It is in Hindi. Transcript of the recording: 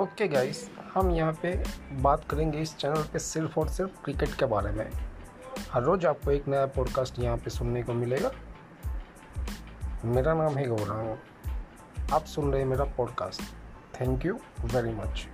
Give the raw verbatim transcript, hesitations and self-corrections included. ओके गाइस, हम यहाँ पे बात करेंगे इस चैनल पे सिर्फ और सिर्फ क्रिकेट के बारे में। हर रोज़ आपको एक नया पॉडकास्ट यहाँ पे सुनने को मिलेगा। मेरा नाम है गौरव, आप सुन रहे हैं मेरा podcast. Thank you very much.